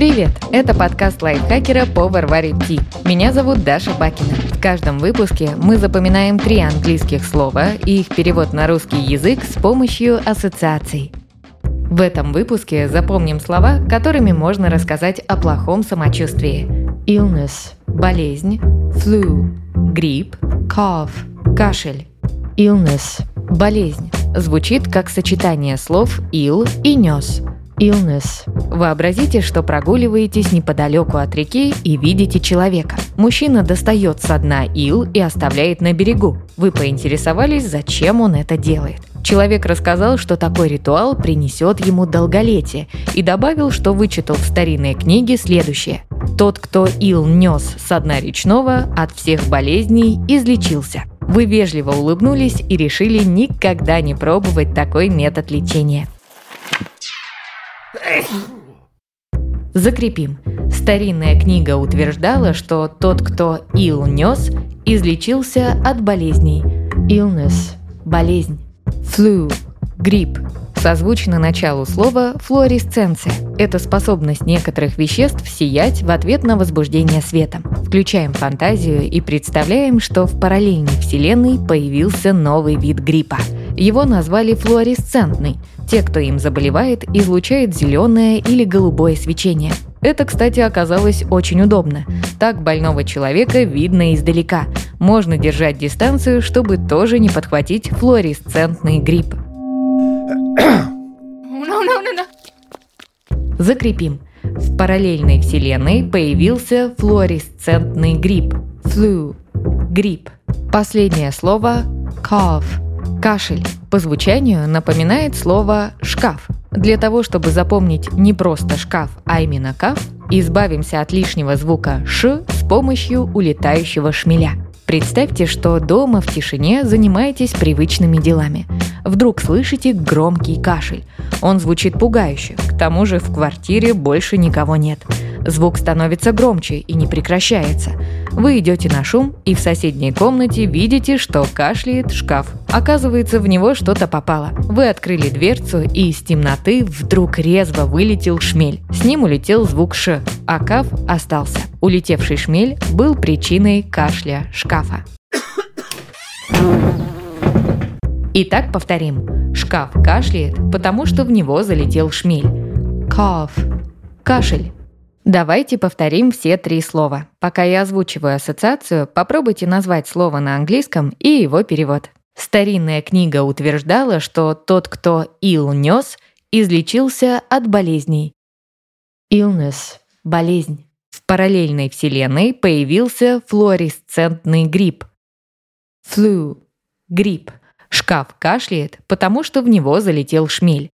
Привет! Это подкаст лайфхакера Power Variety. Меня зовут Даша Бакина. В каждом выпуске мы запоминаем 3 английских слова и их перевод на русский язык с помощью ассоциаций. В этом выпуске запомним слова, которыми можно рассказать о плохом самочувствии. Illness – болезнь, flu – грипп, cough – кашель. Illness – болезнь. Звучит как сочетание слов ill и ness. Illness. Вообразите, что прогуливаетесь неподалеку от реки и видите человека. Мужчина достает со дна ил и оставляет на берегу. Вы поинтересовались, зачем он это делает. Человек рассказал, что такой ритуал принесет ему долголетие, и добавил, что вычитал в старинной книге следующее: «Тот, кто ил нес со дна речного, от всех болезней излечился». Вы вежливо улыбнулись и решили никогда не пробовать такой метод лечения. Закрепим. Старинная книга утверждала, что тот, кто ил нес, излечился от болезней. Illness – болезнь. Flu – грипп. Созвучно началу слова флуоресценция. Это способность некоторых веществ сиять в ответ на возбуждение светом. Включаем фантазию и представляем, что в параллельной вселенной появился новый вид гриппа. Его назвали флуоресцентный. Те, кто им заболевает, излучают зеленое или голубое свечение. Это, кстати, оказалось очень удобно. Так больного человека видно издалека. Можно держать дистанцию, чтобы тоже не подхватить флуоресцентный грипп. Закрепим. В параллельной вселенной появился флуоресцентный грипп. Flu – грипп. Последнее слово – cough. Кашель по звучанию напоминает слово «шкаф». Для того, чтобы запомнить не просто «шкаф», а именно «каф», избавимся от лишнего звука «ш» с помощью улетающего шмеля. Представьте, что дома в тишине занимаетесь привычными делами. Вдруг слышите громкий кашель. Он звучит пугающе, к тому же в квартире больше никого нет. Звук становится громче и не прекращается. Вы идете на шум и в соседней комнате видите, что кашляет шкаф. Оказывается, в него что-то попало. Вы открыли дверцу, и из темноты вдруг резво вылетел шмель. С ним улетел звук «ш», а «каф» остался. Улетевший шмель был причиной кашля шкафа. Итак, повторим. Шкаф кашляет, потому что в него залетел шмель. Cough – кашель. Давайте повторим все 3 слова. Пока я озвучиваю ассоциацию, попробуйте назвать слово на английском и его перевод. Старинная книга утверждала, что тот, кто ил нес, излечился от болезней. Illness – болезнь. В параллельной вселенной появился флуоресцентный грипп. Flu – грипп. Шкаф кашляет, потому что в него залетел шмель.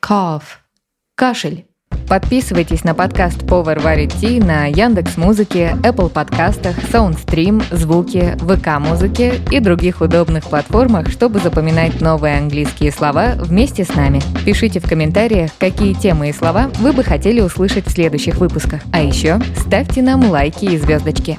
Cough – кашель. Подписывайтесь на подкаст Power Variety на Яндекс.Музыке, Apple подкастах, Soundstream, Звуке, ВК-музыке и других удобных платформах, чтобы запоминать новые английские слова вместе с нами. Пишите в комментариях, какие темы и слова вы бы хотели услышать в следующих выпусках. А еще ставьте нам лайки и звездочки.